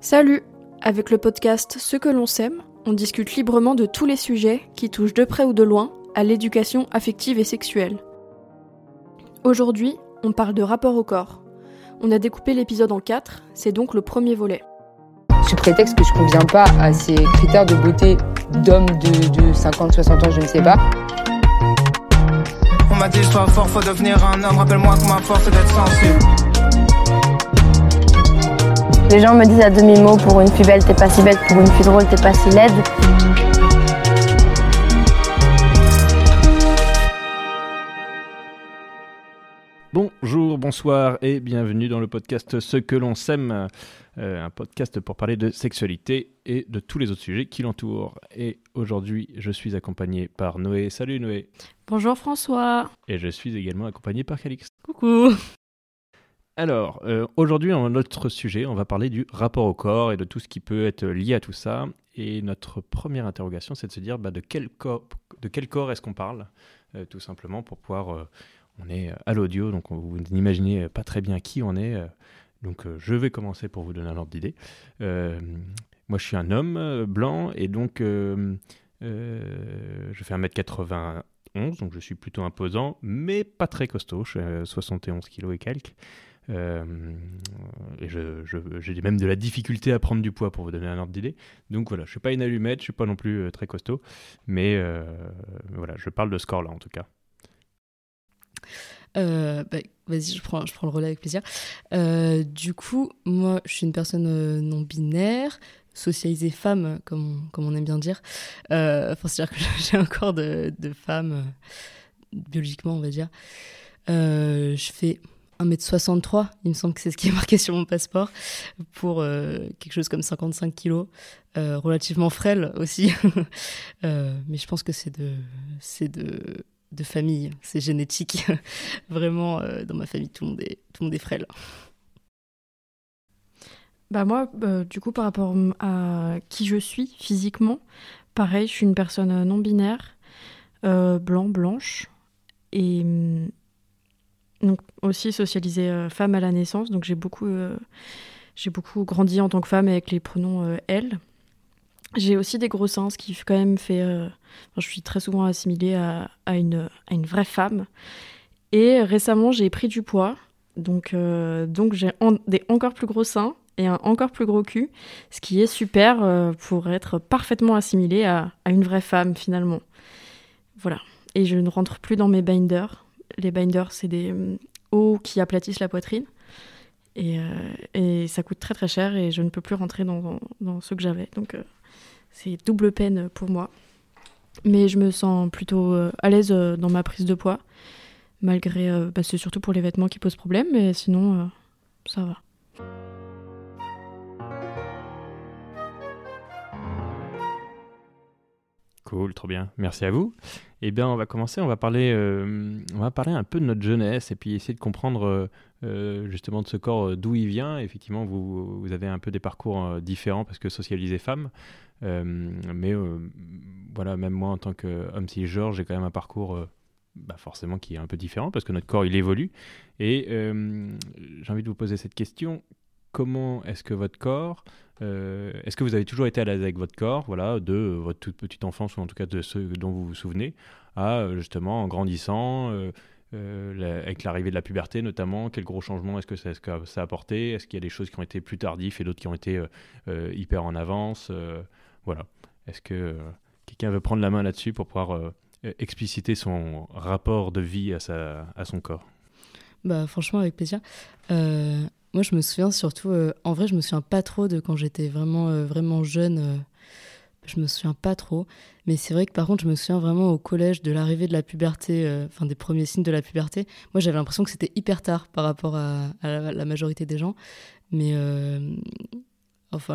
Salut! Avec le podcast Ce que l'on s'aime, on discute librement de tous les sujets qui touchent de près ou de loin à l'éducation affective et sexuelle. Aujourd'hui, on parle de rapport au corps. On a découpé l'épisode en 4, c'est donc le premier volet. Sous prétexte que je ne conviens pas à ces critères de beauté d'homme de 50-60 ans, je ne sais pas. On m'a dit sois fort, faut devenir un homme, rappelle-moi que ma force est d'être sensible. Les gens me disent à demi-mot, pour une fille belle t'es pas si bête, pour une fille drôle t'es pas si laide. Bonjour, bonsoir et bienvenue dans le podcast Ce que l'on s'aime, un podcast pour parler de sexualité et de tous les autres sujets qui l'entourent. Et aujourd'hui, je suis accompagné par Noé. Salut Noé. Bonjour François. Et je suis également accompagné par Calix. Coucou. Alors, aujourd'hui, notre sujet, on va parler du rapport au corps et de tout ce qui peut être lié à tout ça. Et notre première interrogation, c'est de se dire de quel corps est-ce qu'on parle, tout simplement, pour pouvoir... On est à l'audio, donc vous n'imaginez pas très bien qui on est. Donc je vais commencer pour vous donner un ordre d'idée. Moi, je suis un homme blanc et donc je fais 1m91, donc je suis plutôt imposant, mais pas très costaud. Je fais 71 kilos et quelques. Et j'ai même de la difficulté à prendre du poids pour vous donner un ordre d'idée. Donc voilà, je ne suis pas une allumette, je ne suis pas non plus très costaud. Mais voilà, je parle de ce corps-là en tout cas. Vas-y, je prends le relais avec plaisir. Du coup, moi, je suis une personne non binaire, socialisée femme, comme on aime bien dire. C'est-à-dire que j'ai un corps de femme, biologiquement, on va dire. Je fais 1m63, il me semble que c'est ce qui est marqué sur mon passeport, pour quelque chose comme 55 kilos, relativement frêle aussi. Mais je pense que c'est de famille, c'est génétique. Vraiment, dans ma famille, tout le monde est frêle. Bah moi, du coup, par rapport à qui je suis physiquement, pareil, je suis une personne non-binaire, blanche, et donc aussi socialisée femme à la naissance. Donc j'ai beaucoup grandi en tant que femme avec les pronoms elle. J'ai aussi des gros seins, ce qui quand même fait... je suis très souvent assimilée à une vraie femme. Et récemment, j'ai pris du poids. Donc j'ai des encore plus gros seins et un encore plus gros cul, ce qui est super pour être parfaitement assimilée à une vraie femme, finalement. Voilà. Et je ne rentre plus dans mes binders. Les binders, c'est des hauts qui aplatissent la poitrine. Et ça coûte très très cher et je ne peux plus rentrer dans ceux que j'avais. Donc... c'est double peine pour moi. Mais je me sens plutôt à l'aise dans ma prise de poids. Malgré, c'est surtout pour les vêtements qui posent problème, mais sinon, ça va. Cool, trop bien. Merci à vous. Eh bien, on va commencer, on va parler un peu de notre jeunesse et puis essayer de comprendre justement de ce corps, d'où il vient. Effectivement, vous avez un peu des parcours différents parce que socialisé femme. Voilà, même moi en tant qu'homme cisgenre, j'ai quand même un parcours forcément qui est un peu différent parce que notre corps, il évolue. Et j'ai envie de vous poser cette question. Comment est-ce que votre corps, est-ce que vous avez toujours été à l'aise avec votre corps, voilà, de votre toute petite enfance ou en tout cas de ceux dont vous vous souvenez, à justement en grandissant, avec l'arrivée de la puberté notamment, quel gros changement est-ce que ça a apporté? Est-ce qu'il y a des choses qui ont été plus tardives et d'autres qui ont été hyper en avance? Voilà. Est-ce que quelqu'un veut prendre la main là-dessus pour pouvoir expliciter son rapport de vie à son corps? Franchement, avec plaisir. Moi, je me souviens surtout... en vrai, je me souviens pas trop de quand j'étais vraiment jeune. Je me souviens pas trop. Mais c'est vrai que par contre, je me souviens vraiment au collège de l'arrivée de la puberté, des premiers signes de la puberté. Moi, j'avais l'impression que c'était hyper tard par rapport à la majorité des gens. Mais...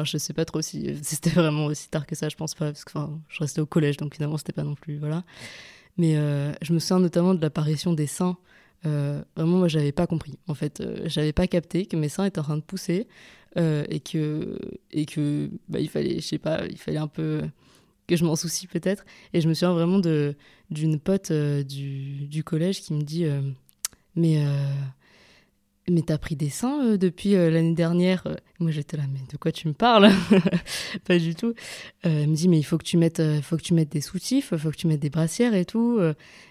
je sais pas trop si c'était vraiment aussi tard que ça, je pense pas. Parce que je restais au collège, donc finalement, c'était pas non plus... Voilà. Mais je me souviens notamment de l'apparition des seins. Vraiment, moi, j'avais pas compris. En fait, j'avais pas capté que mes seins étaient en train de pousser et que il fallait, je sais pas, un peu que je m'en soucie peut-être. Et je me souviens vraiment d'une pote du collège qui me dit, mais mais t'as pris des seins depuis l'année dernière. Moi j'étais là, mais de quoi tu me parles? Pas du tout. Elle me dit, mais il faut que tu mettes, des soutifs, il faut que tu mettes des brassières et tout.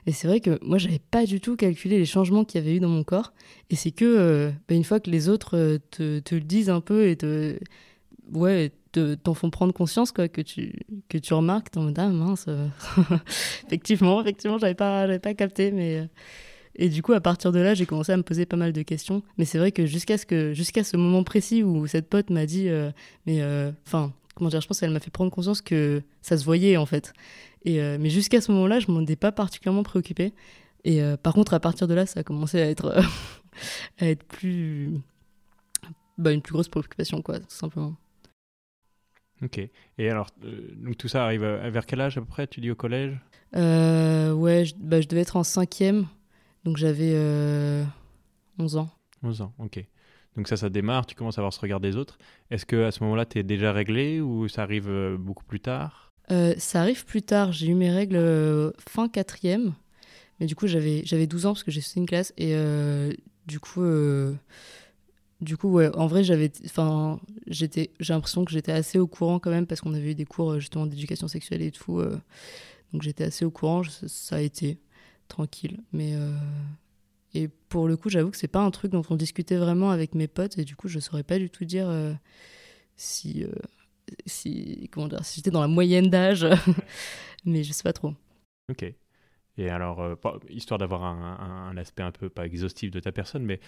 Et c'est vrai que moi j'avais pas du tout calculé les changements qu'il y avait eu dans mon corps. Et c'est que une fois que les autres te le disent un peu et t'en font prendre conscience, quoi, que tu remarques, t'es en mode, ah mince. Effectivement, j'avais pas capté, mais. Et du coup, à partir de là, j'ai commencé à me poser pas mal de questions. Mais c'est vrai que jusqu'à ce moment précis où cette pote m'a dit, je pense qu'elle m'a fait prendre conscience que ça se voyait, en fait. Mais jusqu'à ce moment-là, je m'en étais pas particulièrement préoccupée. Par contre, à partir de là, ça a commencé à être, une plus grosse préoccupation, quoi, tout simplement. Ok. Et alors, donc tout ça arrive vers quel âge à peu près? Tu dis au collège? Je devais être en 5e. Donc j'avais 11 ans. 11 ans, ok. Donc ça démarre, tu commences à avoir ce regard des autres. Est-ce qu'à ce moment-là, tu es déjà réglée ou ça arrive beaucoup plus tard? Ça arrive plus tard. J'ai eu mes règles fin 4e. Mais du coup, j'avais 12 ans parce que j'ai sauté une classe. Et en vrai, j'ai l'impression que j'étais assez au courant quand même parce qu'on avait eu des cours justement d'éducation sexuelle et tout. Donc j'étais assez au courant, ça a été... tranquille, mais et pour le coup j'avoue que c'est pas un truc dont on discutait vraiment avec mes potes, et du coup je saurais pas du tout dire si j'étais dans la moyenne d'âge. Mais je sais pas trop. Ok. Et alors histoire d'avoir un aspect un peu pas exhaustif de ta personne, mais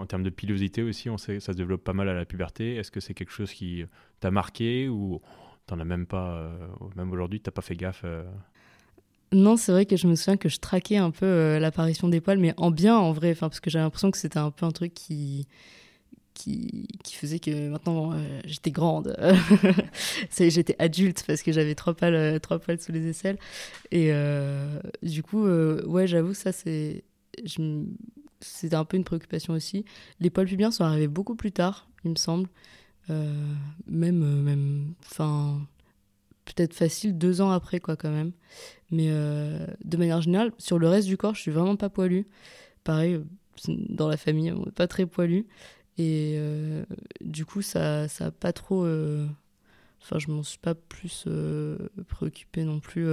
en termes de pilosité aussi, on sait ça se développe pas mal à la puberté. Est-ce que c'est quelque chose qui t'a marqué ou t'en as même pas même aujourd'hui t'as pas fait gaffe? Non, c'est vrai que je me souviens que je traquais un peu l'apparition des poils, mais en bien en vrai, parce que j'avais l'impression que c'était un peu un truc qui faisait que maintenant j'étais grande. J'étais adulte parce que j'avais 3 poils sous les aisselles. Et du coup, j'avoue que ça, c'était un peu une préoccupation aussi. Les poils pubiens sont arrivés beaucoup plus tard, il me semble. Peut-être facile 2 ans après, quoi, quand même. Mais de manière générale, sur le reste du corps, je suis vraiment pas poilue. Pareil, dans la famille, on n'est pas très poilue. Et du coup, ça a pas trop... je m'en suis pas plus préoccupée non plus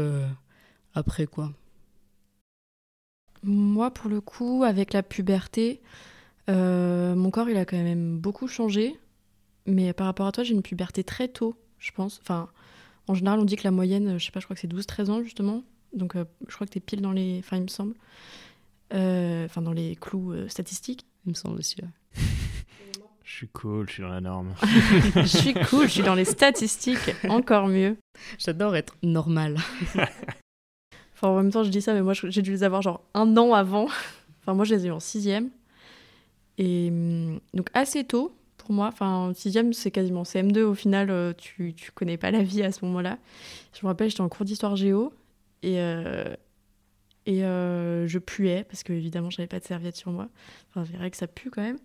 après, quoi. Moi, pour le coup, avec la puberté, mon corps, il a quand même beaucoup changé. Mais par rapport à toi, j'ai une puberté très tôt, je pense. En général, on dit que la moyenne, je crois que c'est 12-13 ans, justement. Donc, je crois que t'es pile dans les... il me semble. Dans les clous statistiques. Il me semble aussi, ouais. Je suis cool, je suis dans la norme. Je suis cool, je suis dans les statistiques. Encore mieux. J'adore être normale. En même temps, je dis ça, mais moi, j'ai dû les avoir genre 1 an avant. Moi, je les ai eu en 6e. Et donc, assez tôt. Pour moi, en 6e, c'est quasiment CM2. Au final, tu connais pas la vie à ce moment-là. Je me rappelle, j'étais en cours d'histoire géo et je puais parce que évidemment, j'avais pas de serviette sur moi. C'est vrai que ça pue quand même.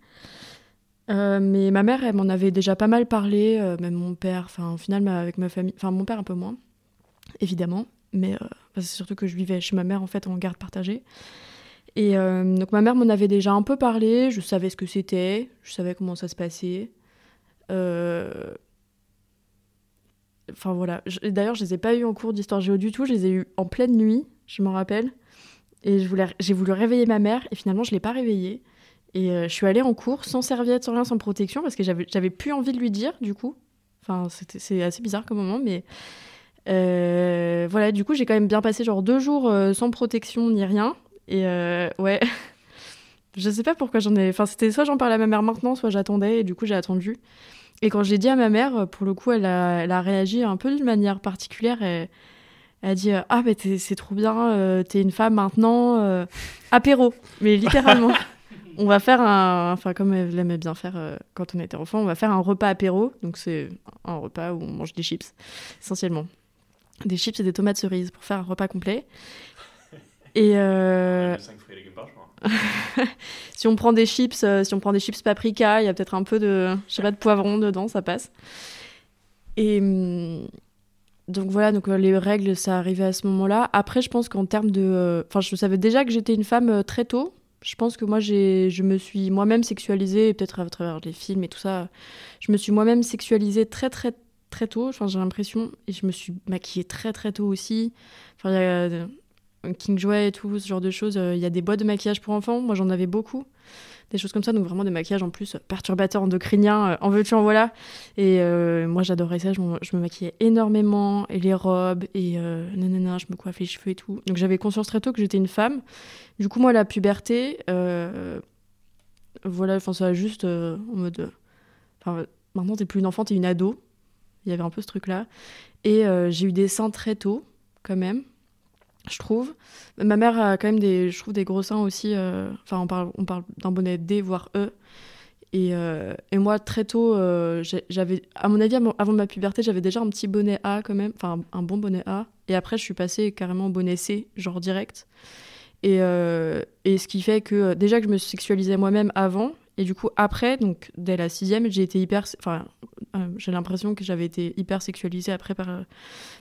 Mais ma mère, elle m'en avait déjà pas mal parlé, même mon père. Au final, avec ma famille, mon père un peu moins, évidemment. Mais c'est surtout que je vivais chez ma mère en fait en garde partagée. Et donc ma mère m'en avait déjà un peu parlé, je savais ce que c'était, je savais comment ça se passait. Voilà. D'ailleurs, je les ai pas eu en cours d'histoire géo du tout, je les ai eu en pleine nuit, je m'en rappelle. Et j'ai voulu réveiller ma mère, et finalement, je l'ai pas réveillée. Et je suis allée en cours, sans serviette, sans rien, sans protection, parce que j'avais plus envie de lui dire, du coup. C'est assez bizarre comme moment, mais... du coup, j'ai quand même bien passé genre 2 jours sans protection ni rien. Et je sais pas pourquoi j'en ai... c'était soit j'en parlais à ma mère maintenant, soit j'attendais, et du coup j'ai attendu. Et quand je l'ai dit à ma mère, pour le coup, elle a réagi un peu d'une manière particulière. Elle a dit « Ah, mais c'est trop bien, t'es une femme maintenant, apéro !» Mais littéralement, on va faire un... comme elle aimait bien faire quand on était enfant, on va faire un repas apéro. Donc c'est un repas où on mange des chips, essentiellement. Des chips et des tomates cerises pour faire un repas complet. Et 5 fruits et légumes par jour. Si on prend des chips paprika, il y a peut-être un peu de, de poivron dedans, ça passe. Et donc voilà, donc les règles, ça arrivait à ce moment-là. Après, je pense qu'en termes de, je savais déjà que j'étais une femme très tôt, Je pense que moi, je me suis moi-même sexualisée, peut-être à travers les films et tout ça. Je me suis moi-même sexualisée très, très, très tôt. Enfin, j'ai l'impression. Et je me suis maquillée très, très tôt aussi. Enfin, il y a King Jouet et tout, ce genre de choses. Il y a des boîtes de maquillage pour enfants. Moi, j'en avais beaucoup. Des choses comme ça. Donc, vraiment des maquillages en plus perturbateurs, endocriniens, en veux-tu, en voilà. Et moi, j'adorais ça. Je me maquillais énormément. Et les robes. Et nanana, je me coiffais les cheveux et tout. Donc, j'avais conscience très tôt que j'étais une femme. Du coup, moi, la puberté, voilà, enfin, ça juste en mode. Maintenant, t'es plus une enfant, t'es une ado. Il y avait un peu ce truc-là. Et j'ai eu des seins très tôt, quand même, je trouve. Ma mère a quand même des gros seins aussi. Enfin, on parle d'un bonnet D, voire E. Et moi, très tôt, j'avais, à mon avis, avant ma puberté, j'avais déjà un petit bonnet A, quand même. Enfin, un bon bonnet A. Et après, je suis passée carrément au bonnet C, genre direct. Et ce qui fait que, déjà, que je me sexualisais moi-même avant. Et du coup, après, donc dès la 6e, j'ai l'impression que j'avais été hyper sexualisée après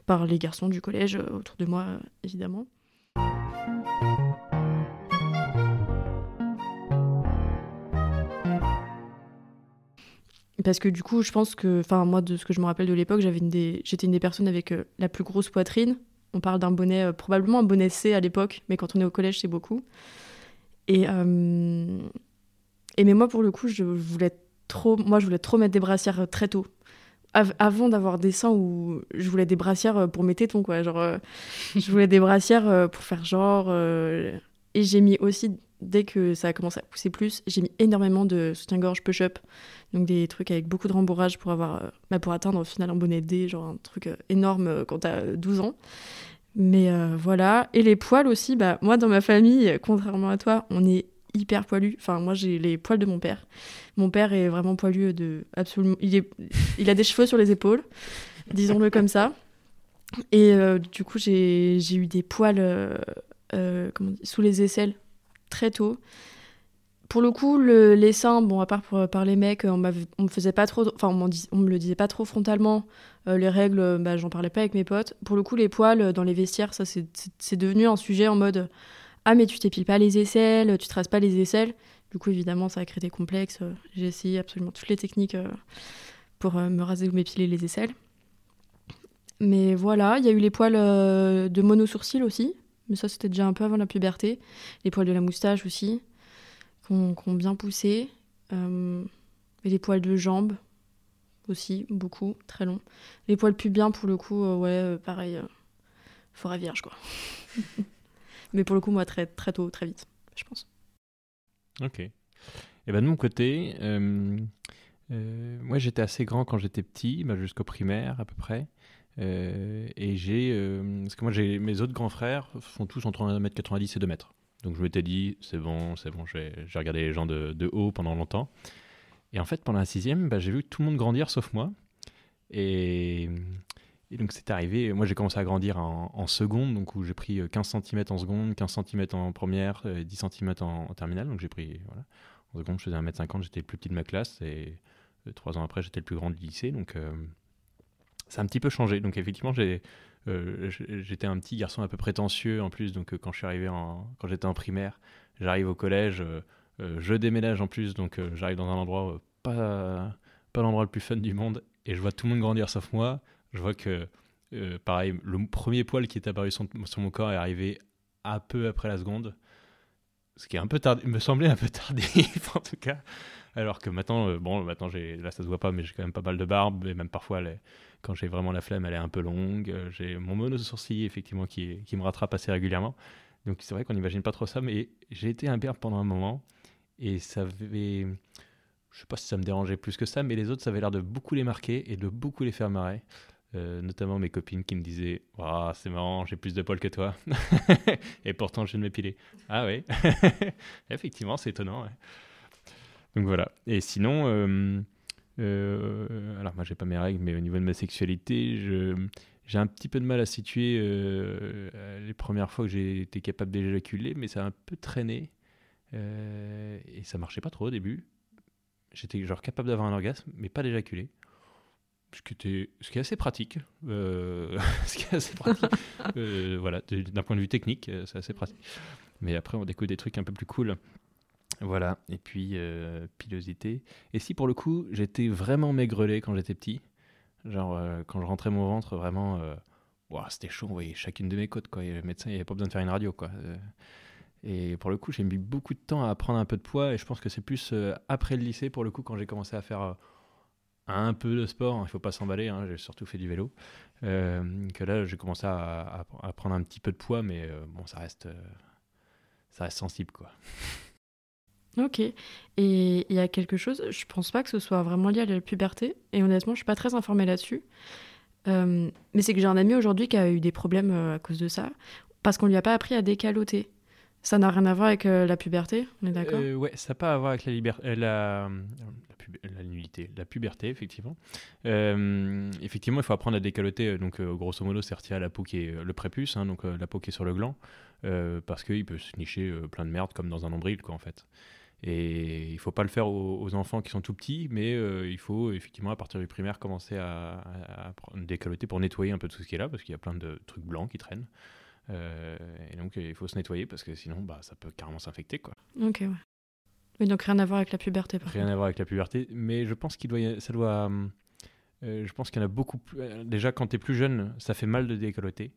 par les garçons du collège autour de moi, évidemment. Parce que du coup, je pense que, enfin, moi, de ce que je me rappelle de l'époque, j'étais une des personnes avec la plus grosse poitrine. On parle d'un bonnet, probablement un bonnet C à l'époque, mais quand on est au collège, c'est beaucoup. Mais moi, pour le coup, je voulais trop mettre des brassières très tôt. Avant d'avoir des seins où je voulais des brassières pour mes tétons, quoi. Genre, je voulais des brassières pour faire genre. Et j'ai mis aussi, dès que ça a commencé à pousser plus, j'ai mis énormément de soutien-gorge push-up. Donc des trucs avec beaucoup de rembourrage pour atteindre au final un bonnet D, genre un truc énorme quand t'as 12 ans. Mais voilà. Et les poils aussi, bah, moi dans ma famille, contrairement à toi, on est hyper poilu. Enfin, moi, j'ai les poils de mon père. Mon père est vraiment poilu de... Absolument... Il a des cheveux sur les épaules, disons-le comme ça. Et du coup, j'ai eu des poils sous les aisselles très tôt. Pour le coup, les seins, bon, à part par les mecs, on me faisait pas trop... Enfin, on me le disait pas trop frontalement. Les règles, bah, j'en parlais pas avec mes potes. Pour le coup, les poils dans les vestiaires, ça, c'est devenu un sujet en mode... Ah, mais tu t'épiles pas les aisselles, tu traces pas les aisselles. Du coup, évidemment, ça a créé des complexes. J'ai essayé absolument toutes les techniques pour me raser ou m'épiler les aisselles. Mais voilà, il y a eu les poils de mono-sourcils aussi. Mais ça, c'était déjà un peu avant la puberté. Les poils de la moustache aussi, qu'on bien poussé. Et les poils de jambes aussi, beaucoup, très longs. Les poils pubiens, pour le coup, pareil, forêt vierge, quoi. Mais pour le coup, moi, très, très tôt, très vite, je pense. Ok. Et ben de mon côté, moi, j'étais assez grand quand j'étais petit, jusqu'au primaire à peu près. Et j'ai... parce que moi, mes autres grands frères font tous entre 1m90 et 2m. Donc je m'étais dit, c'est bon, j'ai regardé les gens de haut pendant longtemps. Et en fait, pendant la 6e, j'ai vu tout le monde grandir sauf moi. Et donc c'est arrivé, moi j'ai commencé à grandir en seconde, donc où j'ai pris 15 cm en seconde, 15 cm en première, 10 cm en terminale, donc j'ai pris, voilà, en seconde je faisais 1m50, j'étais le plus petit de ma classe, et 3 ans après j'étais le plus grand du lycée, donc ça a un petit peu changé. Donc effectivement j'étais un petit garçon un peu prétentieux en plus, donc quand je suis arrivé, quand j'étais en primaire, j'arrive au collège, je déménage en plus, donc j'arrive dans un endroit, pas l'endroit le plus fun du monde, et je vois tout le monde grandir sauf moi. Je vois que, pareil, le premier poil qui est apparu sur mon corps est arrivé un peu après la seconde, ce qui est un peu me semblait un peu tardif en tout cas, alors que maintenant, maintenant là ça se voit pas, mais j'ai quand même pas mal de barbe, et même parfois, quand j'ai vraiment la flemme, elle est un peu longue, j'ai mon mono-sourcil effectivement qui me rattrape assez régulièrement, donc c'est vrai qu'on n'imagine pas trop ça, mais j'ai été imberbe pendant un moment, et ça avait... Je sais pas si ça me dérangeait plus que ça, mais les autres, ça avait l'air de beaucoup les marquer et de beaucoup les faire marrer. Notamment mes copines qui me disaient « Ah, c'est marrant, j'ai plus de poils que toi. » Et pourtant, je viens de m'épiler. Ah oui, effectivement, c'est étonnant. Ouais. Donc voilà. Et sinon, alors moi, j'ai pas mes règles, mais au niveau de ma sexualité, j'ai un petit peu de mal à situer les premières fois que j'ai été capable d'éjaculer, mais ça a un peu traîné. Et ça marchait pas trop au début. J'étais genre capable d'avoir un orgasme, mais pas d'éjaculer. Ce qui est assez pratique. Voilà, d'un point de vue technique, c'est assez pratique. Mais après, on découvre des trucs un peu plus cool. Voilà, et puis pilosité. Et si pour le coup, j'étais vraiment maigrelé quand j'étais petit, genre quand je rentrais mon ventre, vraiment, wow, c'était chaud, on voyait chacune de mes côtes, quoi. Et le médecin, il n'avait pas besoin de faire une radio, quoi. Et pour le coup, j'ai mis beaucoup de temps à prendre un peu de poids, et je pense que c'est plus après le lycée, pour le coup, quand j'ai commencé à faire un peu de sport, il ne faut pas s'emballer, hein, j'ai surtout fait du vélo, que là, j'ai commencé à prendre un petit peu de poids, mais bon, ça reste sensible, quoi. Ok, et il y a quelque chose, je pense pas que ce soit vraiment lié à la puberté, et honnêtement, je suis pas très informée là-dessus, mais c'est que j'ai un ami aujourd'hui qui a eu des problèmes à cause de ça, parce qu'on lui a pas appris à décaloter. Ça n'a rien à voir avec la puberté, on est d'accord ? Ouais, ça n'a pas à voir avec la nullité, la puberté, effectivement. Effectivement, il faut apprendre à décaloter. Donc, grosso modo, c'est retirer la peau qui est le prépuce, hein, donc la peau qui est sur le gland, parce qu'il peut se nicher plein de merde, comme dans un nombril, quoi, en fait. Et il ne faut pas le faire aux enfants qui sont tout petits, mais il faut, effectivement, à partir du primaire, commencer à décaloter pour nettoyer un peu tout ce qui est là, parce qu'il y a plein de trucs blancs qui traînent. Et donc il faut se nettoyer parce que sinon ça peut carrément s'infecter, quoi. Ok, ouais. Mais donc rien à voir avec la puberté, rien à voir avec la puberté, mais je pense je pense qu'il y en a beaucoup plus. Déjà quand t'es plus jeune, ça fait mal de décolleter.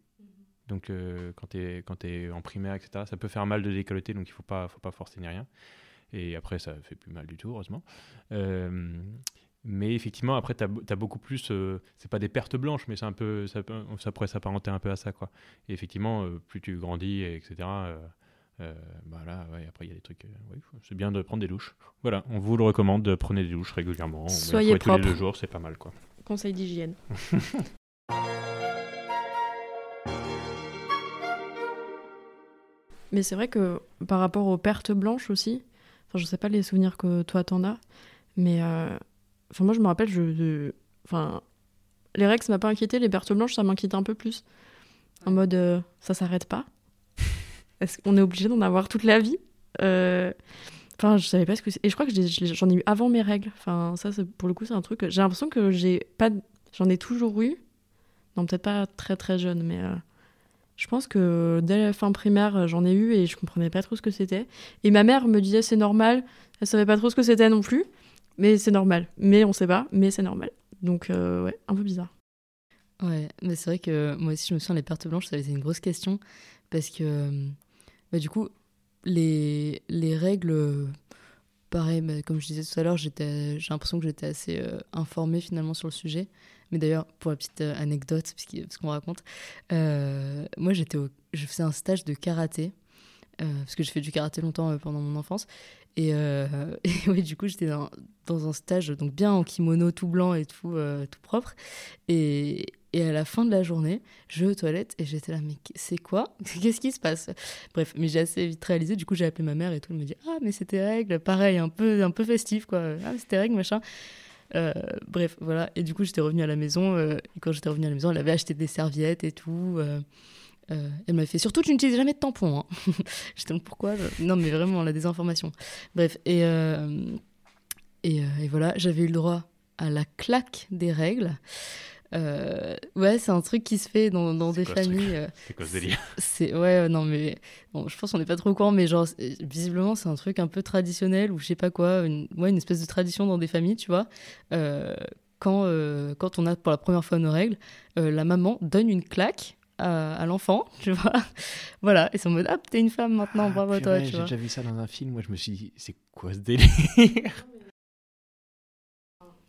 Donc quand t'es en primaire, etc., ça peut faire mal de décolleter, donc il faut pas forcer ni rien. Et après ça fait plus mal du tout, heureusement. Mais effectivement, après, t'as beaucoup plus... c'est pas des pertes blanches, mais c'est un peu, ça pourrait s'apparenter un peu à ça, quoi. Et effectivement, plus tu grandis, etc., après, il y a des trucs... c'est bien de prendre des douches. Voilà, on vous le recommande, prenez des douches régulièrement. Soyez propre. Tous les 2 jours, c'est pas mal, quoi. Conseil d'hygiène. Mais c'est vrai que par rapport aux pertes blanches aussi, je sais pas les souvenirs que toi, t'en as, mais... moi, je me rappelle, les règles, ça m'a pas inquiété. Les pertes blanches, ça m'inquiétait un peu plus. En mode, ça s'arrête pas. Est-ce qu'on est obligé d'en avoir toute la vie ? Je savais pas ce que c'est. Et je crois que j'en ai eu avant mes règles. Enfin, ça, pour le coup, c'est un truc... J'ai l'impression que j'en ai toujours eu. Non, peut-être pas très, très jeune, mais... je pense que dès la fin primaire, j'en ai eu et je comprenais pas trop ce que c'était. Et ma mère me disait, c'est normal. Elle savait pas trop ce que c'était non plus. Mais c'est normal. Mais on sait pas, mais c'est normal. Donc, ouais, un peu bizarre. Ouais, mais c'est vrai que moi aussi, je me souviens, les pertes blanches, ça a été une grosse question. Parce que, du coup, les règles, pareil, comme je disais tout à l'heure, j'ai l'impression que j'étais assez informée finalement sur le sujet. Mais d'ailleurs, pour la petite anecdote, parce qu'on raconte, moi, je faisais un stage de karaté. Parce que j'ai fait du karaté longtemps pendant mon enfance. Et ouais, du coup, j'étais dans un stage, donc bien en kimono, tout blanc et tout, tout propre. Et à la fin de la journée, je vais aux toilettes et j'étais là, mais c'est quoi ? Qu'est-ce qui se passe ? Bref, mais j'ai assez vite réalisé. Du coup, j'ai appelé ma mère et tout. Elle me dit, ah, mais c'était règle, pareil, un peu festif, quoi. Ah, c'était règle, machin. Bref, voilà. Et du coup, j'étais revenue à la maison. Et quand j'étais revenue à la maison, elle avait acheté des serviettes et tout. Elle m'a fait, surtout tu n'utilises jamais de tampon, hein. J'étais donc pourquoi non mais vraiment la désinformation, bref, et voilà, j'avais eu le droit à la claque des règles. Ouais, c'est un truc qui se fait dans des familles. C'est quoi ce délire ? Non, mais bon, je pense qu'on n'est pas trop au courant, mais genre, visiblement, c'est un truc un peu traditionnel ou je sais pas quoi, une espèce de tradition dans des familles, tu vois. Quand on a pour la première fois nos règles, la maman donne une claque à l'enfant, tu vois. Voilà, et c'est en mode, hop, t'es une femme maintenant, bravo à toi, tu vois. J'ai déjà vu ça dans un film, moi je me suis dit, c'est quoi ce délire ?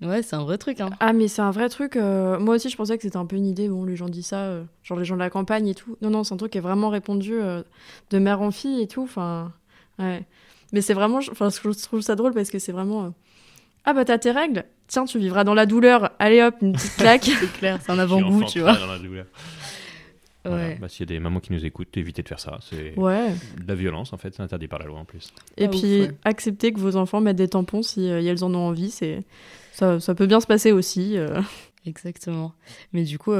Ouais, c'est un vrai truc, hein. Ah, mais c'est un vrai truc. Moi aussi, je pensais que c'était un peu une idée, bon, les gens disent ça, genre les gens de la campagne et tout. Non, c'est un truc qui est vraiment répandu de mère en fille et tout, enfin, ouais. Mais c'est vraiment, je trouve ça drôle parce que c'est vraiment... Ah bah t'as tes règles ? Tiens, tu vivras dans la douleur. Allez hop, une petite claque. C'est clair, c'est un avant-goût, tu vois. Dans la douleur. Voilà. Ouais. Bah, s'il y a des mamans qui nous écoutent, évitez de faire ça. C'est de la violence, en fait. C'est interdit par la loi, en plus. Et puis, acceptez que vos enfants mettent des tampons si elles en ont envie. Ça peut bien se passer aussi. Exactement. Mais du coup,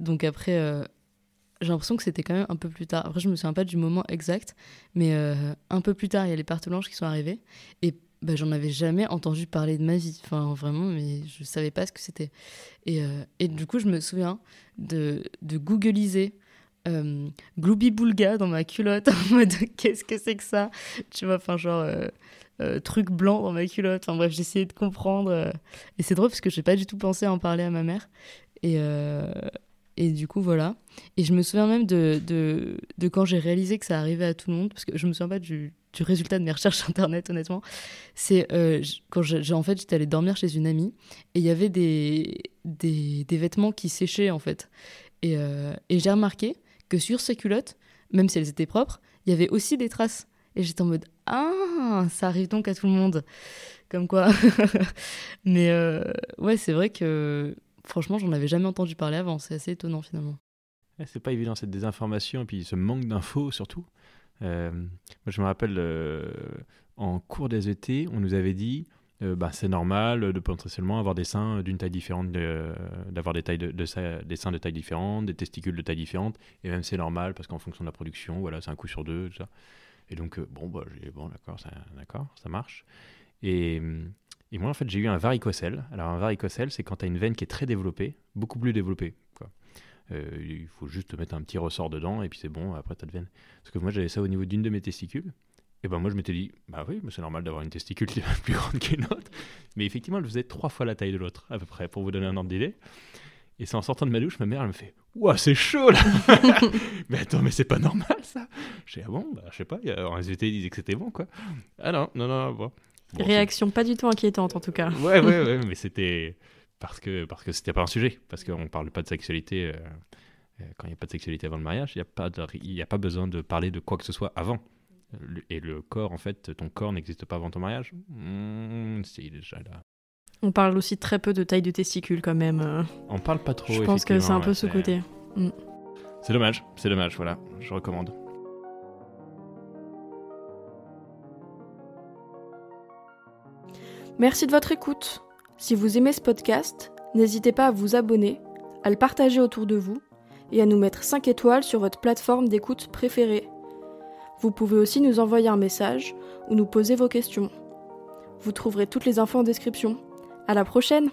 donc après, j'ai l'impression que c'était quand même un peu plus tard. Après, je me souviens pas du moment exact, mais un peu plus tard, il y a les pertes blanches qui sont arrivées. Et j'en avais jamais entendu parler de ma vie. Enfin, vraiment, mais je savais pas ce que c'était. Et du coup, je me souviens de googliser gloubi-boulga dans ma culotte en mode qu'est-ce que c'est que ça, tu vois, enfin genre truc blanc dans ma culotte, enfin bref, j'essayais de comprendre et c'est drôle parce que j'ai pas du tout pensé à en parler à ma mère et du coup voilà, et je me souviens même de quand j'ai réalisé que ça arrivait à tout le monde, parce que je me souviens pas du résultat de mes recherches internet honnêtement, c'est quand en fait j'étais allée dormir chez une amie et il y avait des vêtements qui séchaient en fait, et j'ai remarqué que sur ces culottes, même si elles étaient propres, il y avait aussi des traces. Et j'étais en mode « Ah, ça arrive donc à tout le monde !» Comme quoi. Mais ouais, c'est vrai que franchement, j'en avais jamais entendu parler avant. C'est assez étonnant finalement. C'est pas évident cette désinformation et puis ce manque d'infos surtout. Moi, je me rappelle en cours d'SVT, on nous avait dit c'est normal de potentiellement avoir des seins d'une taille différente, d'avoir des seins de taille différente, des testicules de taille différente, et même c'est normal parce qu'en fonction de la production, voilà, c'est un coup sur deux, tout ça. Et donc, d'accord, ça marche. Et moi, en fait, j'ai eu un varicocèle. Alors, un varicocèle, c'est quand tu as une veine qui est très développée, beaucoup plus développée, quoi. Il faut juste mettre un petit ressort dedans et puis c'est bon, après, tu as de veine. Parce que moi, j'avais ça au niveau d'une de mes testicules. Et ben moi, je m'étais dit, bah oui, mais c'est normal d'avoir une testicule qui est plus grande qu'une autre. Mais effectivement, elle faisait 3 fois la taille de l'autre, à peu près, pour vous donner un ordre d'idée. Et c'est en sortant de ma douche, ma mère, elle me fait « Ouah, c'est chaud, là !» Mais attends, mais c'est pas normal, ça. Je dis « Ah bon, bah, je sais pas, en SVT, ils disaient que c'était bon, quoi. » Ah non, bon. Réaction pas du tout inquiétante, en tout cas. Ouais, mais c'était parce que c'était pas un sujet. Parce qu'on parle pas de sexualité. Quand il n'y a pas de sexualité avant le mariage, il n'y a pas besoin de parler de quoi que ce soit avant. Et le corps, en fait, ton corps n'existe pas avant ton mariage. C'est déjà là. On parle aussi très peu de taille de testicules quand même. On parle pas trop. Je pense que c'est un peu ce côté. C'est dommage, voilà, je recommande. Merci de votre écoute. Si vous aimez ce podcast, n'hésitez pas à vous abonner, à le partager autour de vous et à nous mettre 5 étoiles sur votre plateforme d'écoute préférée. Vous pouvez aussi nous envoyer un message ou nous poser vos questions. Vous trouverez toutes les infos en description. À la prochaine!